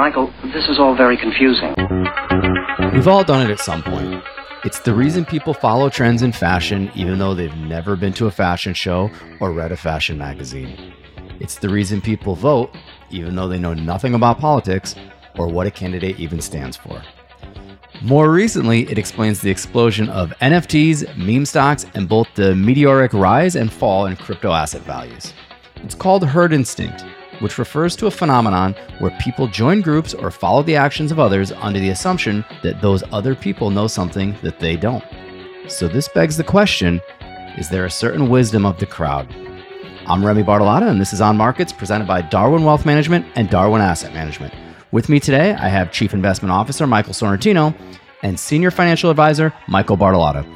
Michael, this is all very confusing. We've all done it at some point. It's the reason people follow trends in fashion, even though they've never been to a fashion show or read a fashion magazine. It's the reason people vote, even though they know nothing about politics or what a candidate even stands for. More recently, it explains the explosion of NFTs, meme stocks, and both the meteoric rise and fall in crypto asset values. It's called herd instinct, which refers to a phenomenon where people join groups or follow the actions of others under the assumption that those other people know something that they don't. So this begs the question, is there a certain wisdom of the crowd? I'm Remy Bartolotta, and this is On Markets, presented by Darwin Wealth Management and Darwin Asset Management. With me today, I have Chief Investment Officer Michael Sorrentino and Senior Financial Advisor Michael Bartolotta.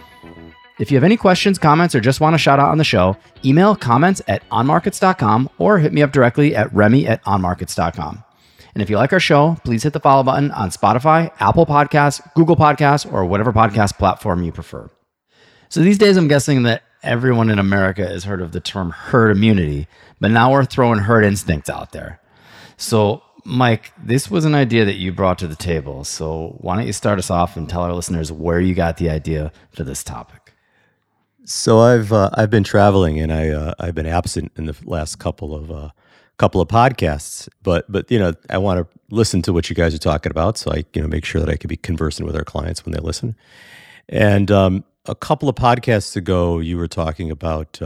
If you have any questions, comments, or just want a shout out on the show, email comments@onmarkets.com or hit me up directly at remy@onmarkets.com. And if you like our show, please hit the follow button on Spotify, Apple Podcasts, Google Podcasts, or whatever podcast platform you prefer. So these days, I'm guessing that everyone in America has heard of the term herd immunity, but now we're throwing herd instinct out there. So Mike, this was an idea that you brought to the table, so why don't you start us off and tell our listeners where you got the idea for this topic? So I've been traveling and I've been absent in the last couple of podcasts, but you know, I want to listen to what you guys are talking about, so I make sure that I can be conversant with our clients when they listen. And a couple of podcasts ago, you were talking about,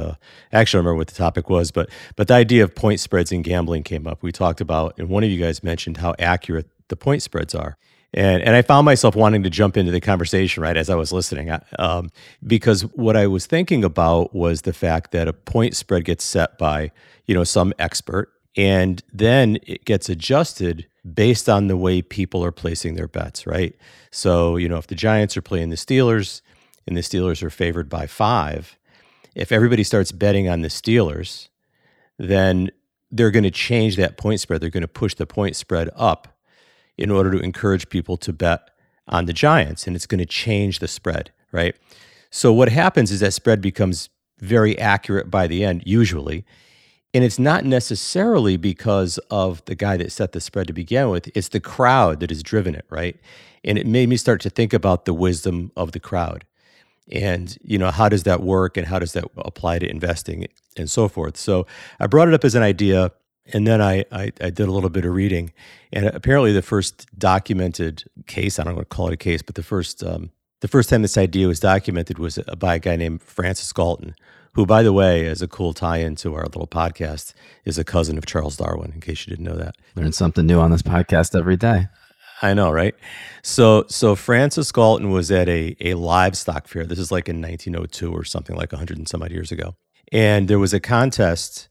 actually I remember what the topic was, but the idea of point spreads in gambling came up. We talked about, and one of you guys mentioned how accurate the point spreads are. And I found myself wanting to jump into the conversation right as I was listening, because what I was thinking about was the fact that a point spread gets set by, some expert, and then it gets adjusted based on the way people are placing their bets, right? So, if the Giants are playing the Steelers, and the Steelers are favored by 5, if everybody starts betting on the Steelers, then they're going to change that point spread. They're going to push the point spread up in order to encourage people to bet on the Giants, and it's going to change the spread, right? So what happens is that spread becomes very accurate by the end, usually, and it's not necessarily because of the guy that set the spread to begin with. It's the crowd that has driven it, right? And it made me start to think about the wisdom of the crowd. And, how does that work and how does that apply to investing and so forth? So I brought it up as an idea, and then I did a little bit of reading. And apparently the first documented case, I don't want to call it a case, but the first time this idea was documented was by a guy named Francis Galton, who, by the way, as a cool tie-in to our little podcast, is a cousin of Charles Darwin, in case you didn't know that. Learn something new on this podcast every day. I know, right? So Francis Galton was at a livestock fair. This is like in 1902 or something, like 100 and some odd years ago. And there was a contest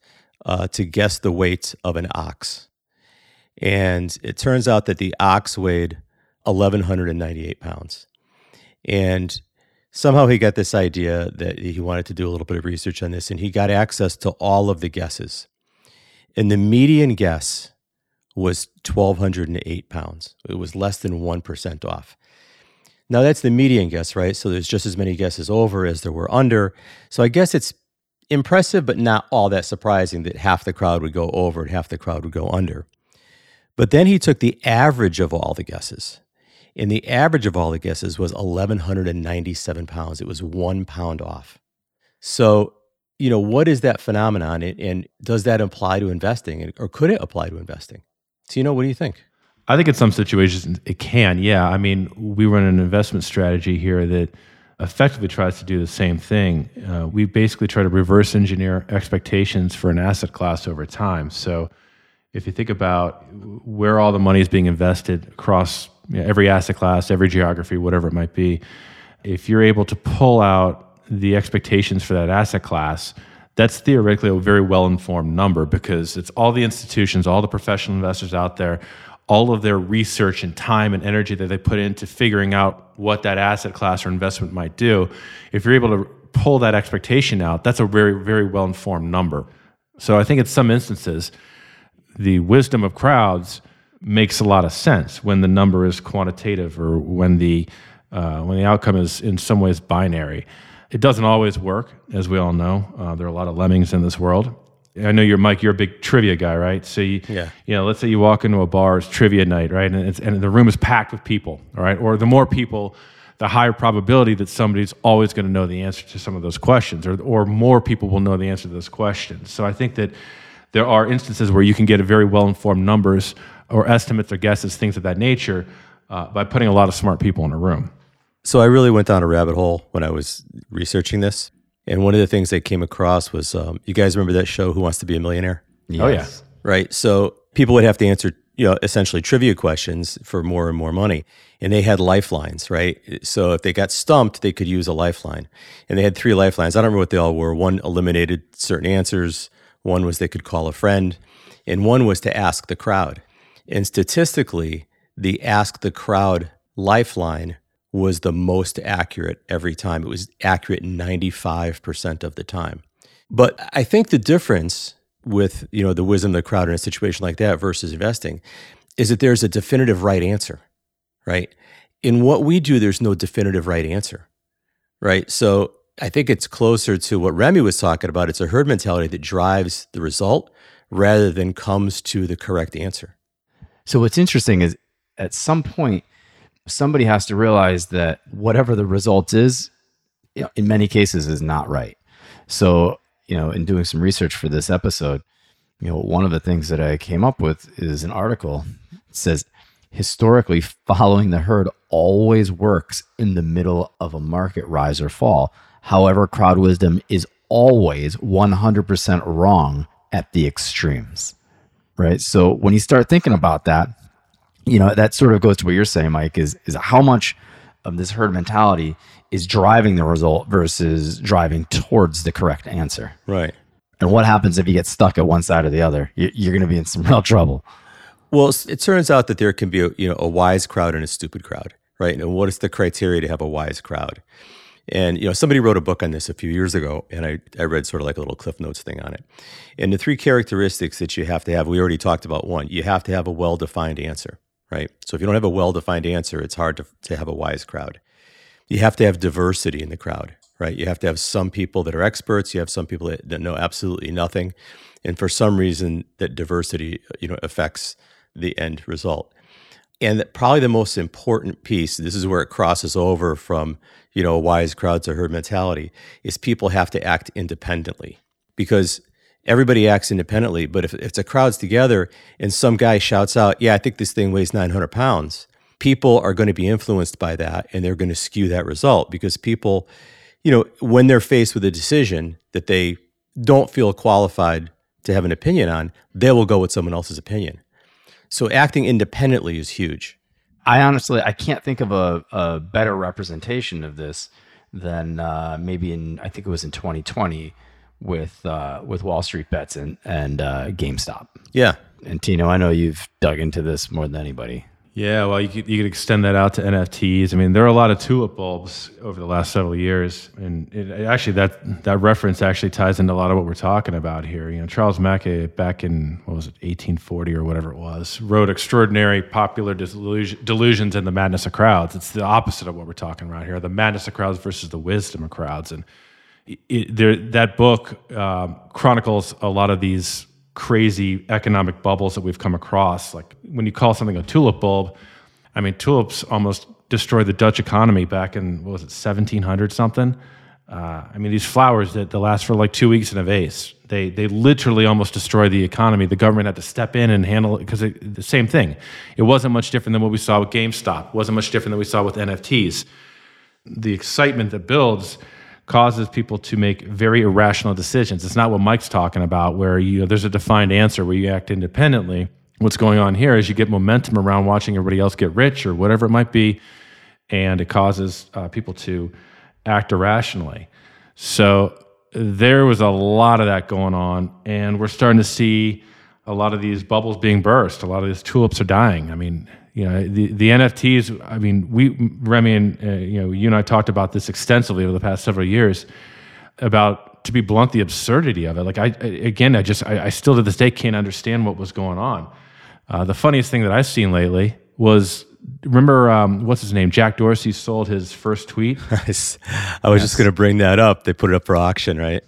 to guess the weight of an ox. And it turns out that the ox weighed 1,198 pounds. And somehow he got this idea that he wanted to do a little bit of research on this, and he got access to all of the guesses. And the median guess was 1,208 pounds. It was less than 1% off. Now that's the median guess, right? So there's just as many guesses over as there were under. So I guess it's impressive, but not all that surprising that half the crowd would go over and half the crowd would go under. But then he took the average of all the guesses. And the average of all the guesses was 1,197 pounds. It was 1 pound off. So what is that phenomenon? And does that apply to investing? Or could it apply to investing? Tino, what do you think? I think in some situations it can, yeah. I mean, we run an investment strategy here that effectively tries to do the same thing. We basically try to reverse engineer expectations for an asset class over time. So if you think about where all the money is being invested across every asset class, every geography, whatever it might be, if you're able to pull out the expectations for that asset class, that's theoretically a very well-informed number, because it's all the institutions, all the professional investors out there, all of their research and time and energy that they put into figuring out what that asset class or investment might do. If you're able to pull that expectation out, that's a very, very well-informed number. So I think in some instances, the wisdom of crowds makes a lot of sense when the number is quantitative, or when the outcome is in some ways binary. It doesn't always work, as we all know. There are a lot of lemmings in this world. I know you're, Mike, you're a big trivia guy, right? So you know, let's say you walk into a bar, it's trivia night, right? And it's, and the room is packed with people, all right? Or the more people, the higher probability that somebody's always going to know the answer to some of those questions, or more people will know the answer to those questions. So I think that there are instances where you can get a very well-informed numbers or estimates or guesses, things of that nature, by putting a lot of smart people in a room. So I really went down a rabbit hole when I was researching this. And one of the things I came across was, you guys remember that show, Who Wants to Be a Millionaire? Yes. Oh, yeah. Right? So people would have to answer, you know, essentially trivia questions for more and more money. And they had lifelines, right? So if they got stumped, they could use a lifeline. And they had three lifelines. I don't remember what they all were. One eliminated certain answers. One was they could call a friend. And one was to ask the crowd. And statistically, the ask the crowd lifeline was the most accurate every time. It was accurate 95% of the time. But I think the difference with, you know, the wisdom of the crowd in a situation like that versus investing is that there's a definitive right answer, right? In what we do, there's no definitive right answer, right? So I think it's closer to what Remy was talking about. It's a herd mentality that drives the result rather than comes to the correct answer. So what's interesting is at some point, somebody has to realize that whatever the result is, in many cases, is not right. So, you know, in doing some research for this episode, you know, one of the things that I came up with is an article that says, historically, following the herd always works in the middle of a market rise or fall. However, crowd wisdom is always 100% wrong at the extremes, right? So when you start thinking about that, you know, that sort of goes to what you're saying, Mike, is how much of this herd mentality is driving the result versus driving towards the correct answer. Right. And what happens if you get stuck at one side or the other? You're going to be in some real trouble. Well, it turns out that there can be a wise crowd and a stupid crowd, right? And what is the criteria to have a wise crowd? And, you know, somebody wrote a book on this a few years ago, and I read sort of like a little Cliff Notes thing on it. And the three characteristics that you have to have, we already talked about one. You have to have a well-defined answer. Right? So if you don't have a well-defined answer, it's hard to have a wise crowd. You have to have diversity in the crowd, right? You have to have some people that are experts. You have some people that know absolutely nothing. And for some reason, that diversity, you know, affects the end result. And that probably the most important piece, this is where it crosses over from, you know, wise crowd to herd mentality, is people have to act independently. Because everybody acts independently, but if the crowd's together and some guy shouts out, yeah, I think this thing weighs 900 pounds, people are going to be influenced by that and they're going to skew that result because people, you know, when they're faced with a decision that they don't feel qualified to have an opinion on, they will go with someone else's opinion. So acting independently is huge. I can't think of a better representation of this than maybe I think it was in 2020, with Wall Street Bets and GameStop. Yeah. And Tino, I know you've dug into this more than anybody. Yeah, well, you could extend that out to NFTs. I mean, there are a lot of tulip bulbs over the last several years. And that reference actually ties into a lot of what we're talking about here. You know, Charles Mackay back in, 1840 or whatever it was, wrote Extraordinary Popular Delusions and the Madness of Crowds. It's the opposite of what we're talking about here, the madness of crowds versus the wisdom of crowds. And that book chronicles a lot of these crazy economic bubbles that we've come across. Like when you call something a tulip bulb, I mean, tulips almost destroyed the Dutch economy back in, 1700 something? I mean, these flowers that last for like 2 weeks in a vase, they literally almost destroyed the economy. The government had to step in and handle it because the same thing. It wasn't much different than what we saw with GameStop. It wasn't much different than we saw with NFTs. The excitement that builds causes people to make very irrational decisions. It's not what Mike's talking about, where there's a defined answer where you act independently. What's going on here is you get momentum around watching everybody else get rich or whatever it might be, and it causes people to act irrationally. So there was a lot of that going on, and we're starting to see a lot of these bubbles being burst. A lot of these tulips are dying. I mean, the NFTs, I mean, Remy and, you and I talked about this extensively over the past several years about, to be blunt, the absurdity of it. Like I still to this day can't understand what was going on. The funniest thing that I've seen lately was, remember, what's his name? Jack Dorsey sold his first tweet. I was just going to bring that up. They put it up for auction, right?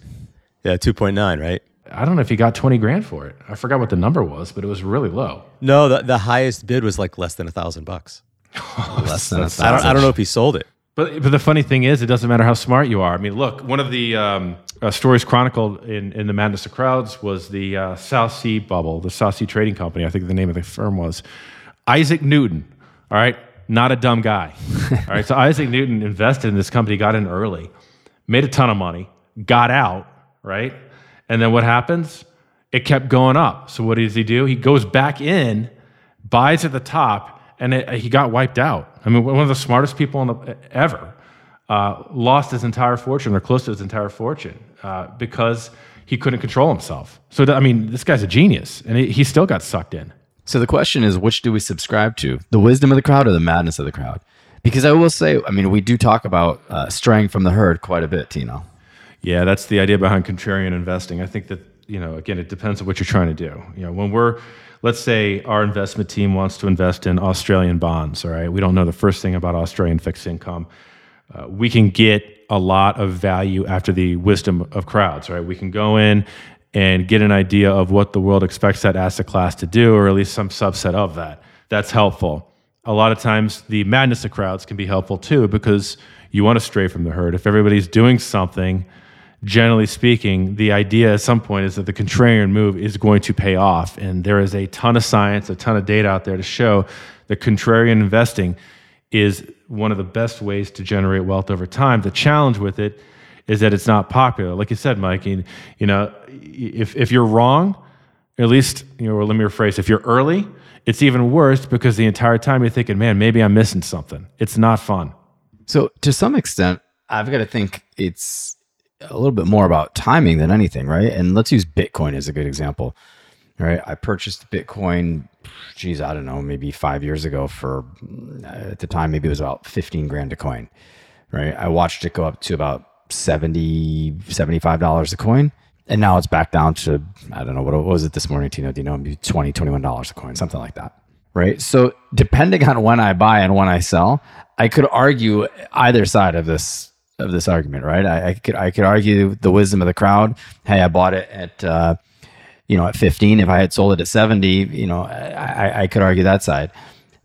Yeah, 2.9, right? I don't know if he got 20 grand for it. I forgot what the number was, but it was really low. No, the highest bid was like less than $1,000. Less than $1,000. I don't know if he sold it. But the funny thing is, it doesn't matter how smart you are. I mean, look, one of the stories chronicled in The Madness of Crowds was the South Sea bubble, the South Sea Trading Company, I think the name of the firm was. Isaac Newton, all right, not a dumb guy. All right, so Isaac Newton invested in this company, got in early, made a ton of money, got out, right? And then what happens? It kept going up. So what does he do? He goes back in, buys at the top, and he got wiped out. I mean, one of the smartest people ever lost his entire fortune, or close to his entire fortune, because he couldn't control himself. So, I mean, this guy's a genius, and he still got sucked in. So the question is, which do we subscribe to? The wisdom of the crowd or the madness of the crowd? Because I will say, I mean, we do talk about straying from the herd quite a bit, Tino. Yeah, that's the idea behind contrarian investing. I think that, you know, again, it depends on what you're trying to do. You know, when we're... Let's say our investment team wants to invest in Australian bonds, all right? We don't know the first thing about Australian fixed income. We can get a lot of value after the wisdom of crowds, right? We can go in and get an idea of what the world expects that asset class to do, or at least some subset of that. That's helpful. A lot of times the madness of crowds can be helpful too, because you want to stray from the herd. If everybody's doing something, generally speaking, the idea at some point is that the contrarian move is going to pay off. And there is a ton of science, a ton of data out there to show that contrarian investing is one of the best ways to generate wealth over time. The challenge with it is that it's not popular. Like you said, Mike, you know, if you're wrong, at least, you know, or let me rephrase, if you're early, it's even worse because the entire time you're thinking, man, maybe I'm missing something. It's not fun. So to some extent, I've got to think it's a little bit more about timing than anything, right? And let's use Bitcoin as a good example, right? I purchased Bitcoin, geez, I don't know, maybe 5 years ago for, at the time, maybe it was about 15 grand a coin, right? I watched it go up to about $70, $75 a coin. And now it's back down to, I don't know, what was it this morning, Tino? Do you know? Maybe $20, $21 a coin, something like that, right? So depending on when I buy and when I sell, I could argue either side of this argument, right? I could argue the wisdom of the crowd. Hey, I bought it at at 15. If I had sold it at 70, I could argue that side.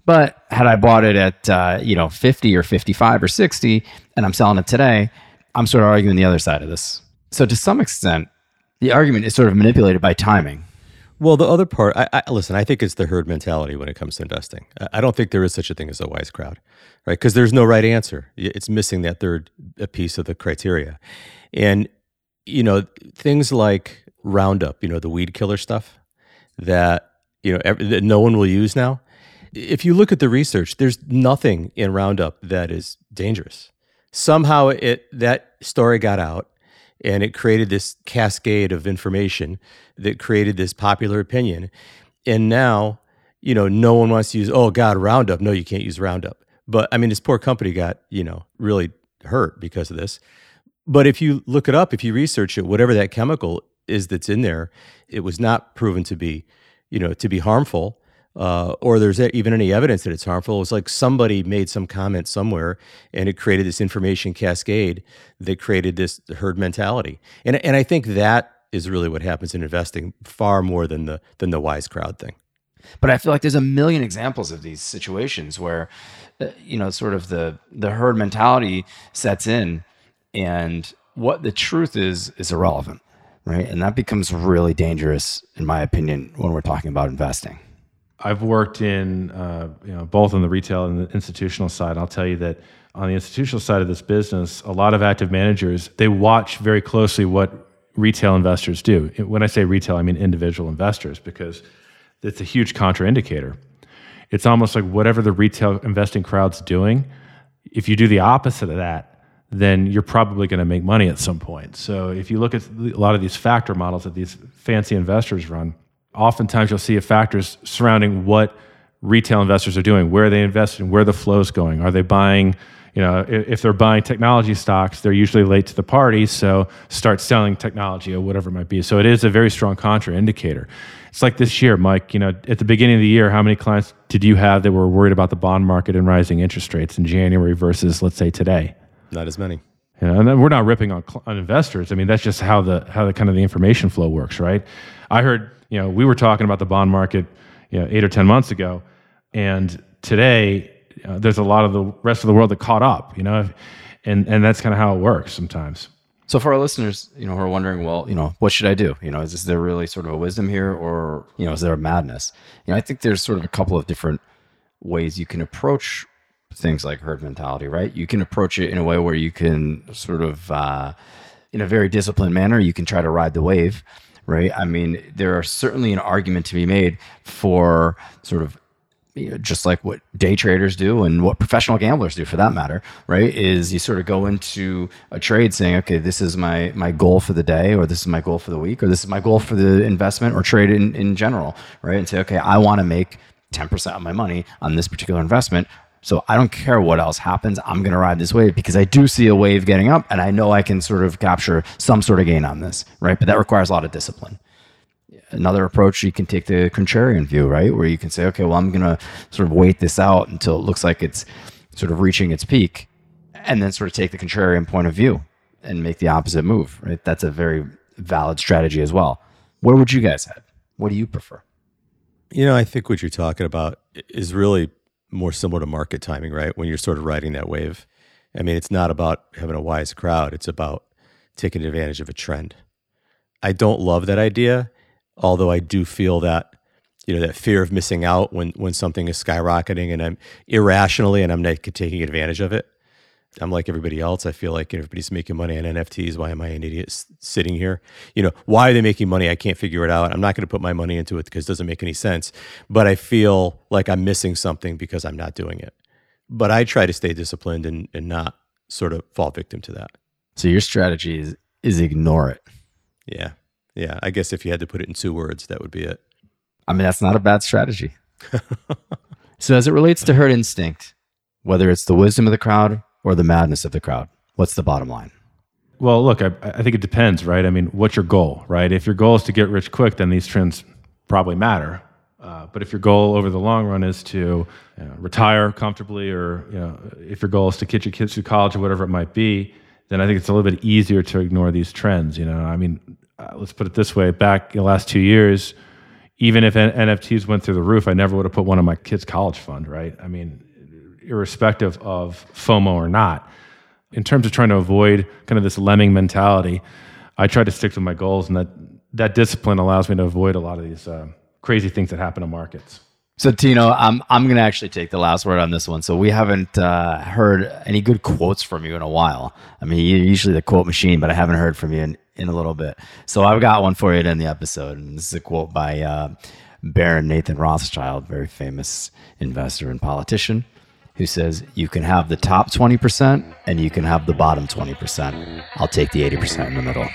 But had I bought it at 50 or 55 or 60, and I'm selling it today, I'm sort of arguing the other side of this. So to some extent, the argument is sort of manipulated by timing. Well, the other part, I think it's the herd mentality when it comes to investing. I don't think there is such a thing as a wise crowd, right? Because there's no right answer. It's missing that third piece of the criteria. And, you know, things like Roundup, you know, the weed killer stuff that, you know, that no one will use now. If you look at the research, there's nothing in Roundup that is dangerous. Somehow that story got out. And it created this cascade of information that created this popular opinion. And now, you know, no one wants to use, oh God, Roundup. No, you can't use Roundup. But I mean, this poor company got, really hurt because of this. But if you look it up, if you research it, whatever that chemical is that's in there, it was not proven to be harmful, or there's even any evidence that it's harmful. It's like somebody made some comment somewhere and it created this information cascade that created this herd mentality. And I think that is really what happens in investing far more than the wise crowd thing. But I feel like there's a million examples of these situations where, sort of the herd mentality sets in and what the truth is irrelevant, right? And that becomes really dangerous, in my opinion, when we're talking about investing. I've worked in both on the retail and the institutional side. I'll tell you that on the institutional side of this business, a lot of active managers, they watch very closely what retail investors do. When I say retail, I mean individual investors, because it's a huge contraindicator. It's almost like whatever the retail investing crowd's doing, if you do the opposite of that, then you're probably going to make money at some point. So if you look at a lot of these factor models that these fancy investors run, oftentimes you'll see factors surrounding what retail investors are doing, where they invest in, where the flow's going. Are they buying, if they're buying technology stocks, they're usually late to the party, so start selling technology or whatever it might be. So it is a very strong contraindicator. It's like this year, Mike, at the beginning of the year, how many clients did you have that were worried about the bond market and rising interest rates in January versus, let's say, today? Not as many. You know, and we're not ripping on investors. I mean, that's just how the kind of the information flow works, right? I heard, you know, we were talking about the bond market, you know, 8 or 10 months ago, and today there's a lot of the rest of the world that caught up, you know, and that's kind of how it works sometimes. So for our listeners, you know, who are wondering, well, you know, what should I do? You know, is there really sort of a wisdom here, or, you know, is there a madness? You know, I think there's sort of a couple of different ways you can approach things like herd mentality, right? You can approach it in a way where you can sort of, in a very disciplined manner, you can try to ride the wave, right? I mean, there are certainly an argument to be made for sort of, you know, just like what day traders do and what professional gamblers do for that matter, right? Is you sort of go into a trade saying, okay, this is my goal for the day, or this is my goal for the week, or this is my goal for the investment or trade in general, right? And say, okay, I want to make 10% of my money on this particular investment. So I don't care what else happens. I'm going to ride this wave because I do see a wave getting up and I know I can sort of capture some sort of gain on this, right? But that requires a lot of discipline. Another approach, you can take the contrarian view, right? Where you can say, okay, well, I'm going to sort of wait this out until it looks like it's sort of reaching its peak, and then sort of take the contrarian point of view and make the opposite move, right? That's a very valid strategy as well. Where would you guys head? What do you prefer? You know, I think what you're talking about is really more similar to market timing, right? When you're sort of riding that wave. I mean, it's not about having a wise crowd. It's about taking advantage of a trend. I don't love that idea. Although I do feel that, you know, that fear of missing out when something is skyrocketing and I'm irrationally and I'm not taking advantage of it. I'm like everybody else. I feel like everybody's making money on NFTs. Why am I an idiot sitting here? You know, why are they making money? I can't figure it out. I'm not going to put my money into it because it doesn't make any sense. But I feel like I'm missing something because I'm not doing it. But I try to stay disciplined and not sort of fall victim to that. So your strategy is ignore it. Yeah. Yeah, I guess if you had to put it in 2 words, that would be it. I mean, that's not a bad strategy. So as it relates to herd instinct, whether it's the wisdom of the crowd or the madness of the crowd, what's the bottom line? Well, look, I think it depends, right? I mean, what's your goal, right? If your goal is to get rich quick, then these trends probably matter. But if your goal over the long run is to retire comfortably, or you know, if your goal is to get your kids through college or whatever it might be, then I think it's a little bit easier to ignore these trends. You know, I mean, let's put it this way. Back in the last 2 years, even if NFTs went through the roof, I never would have put one on my kid's college fund, right? I mean, irrespective of FOMO or not. In terms of trying to avoid kind of this lemming mentality, I try to stick to my goals, and that discipline allows me to avoid a lot of these crazy things that happen in markets. So Tino, I'm going to actually take the last word on this one. So we haven't heard any good quotes from you in a while. I mean, you're usually the quote machine, but I haven't heard from you in a little bit. So I've got one for you to end the episode. And this is a quote by Baron Nathan Rothschild, very famous investor and politician, who says, you can have the top 20% and you can have the bottom 20%. I'll take the 80% in the middle.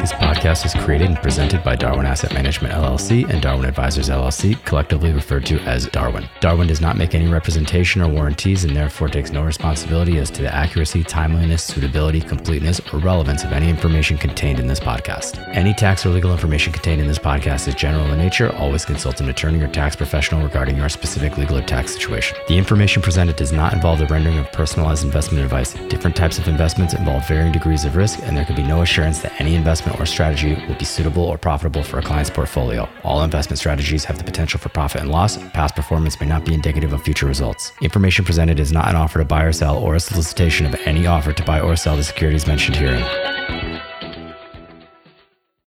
This podcast is created and presented by Darwin Asset Management, LLC and Darwin Advisors, LLC, collectively referred to as Darwin. Darwin does not make any representation or warranties and therefore takes no responsibility as to the accuracy, timeliness, suitability, completeness, or relevance of any information contained in this podcast. Any tax or legal information contained in this podcast is general in nature. Always consult an attorney or tax professional regarding your specific legal or tax situation. The information presented does not involve the rendering of personalized investment advice. Different types of investments involve varying degrees of risk, and there can be no assurance that any investment or strategy will be suitable or profitable for a client's portfolio. All investment strategies have the potential for profit and loss. Past performance may not be indicative of future results. Information presented is not an offer to buy or sell or a solicitation of any offer to buy or sell the securities mentioned herein.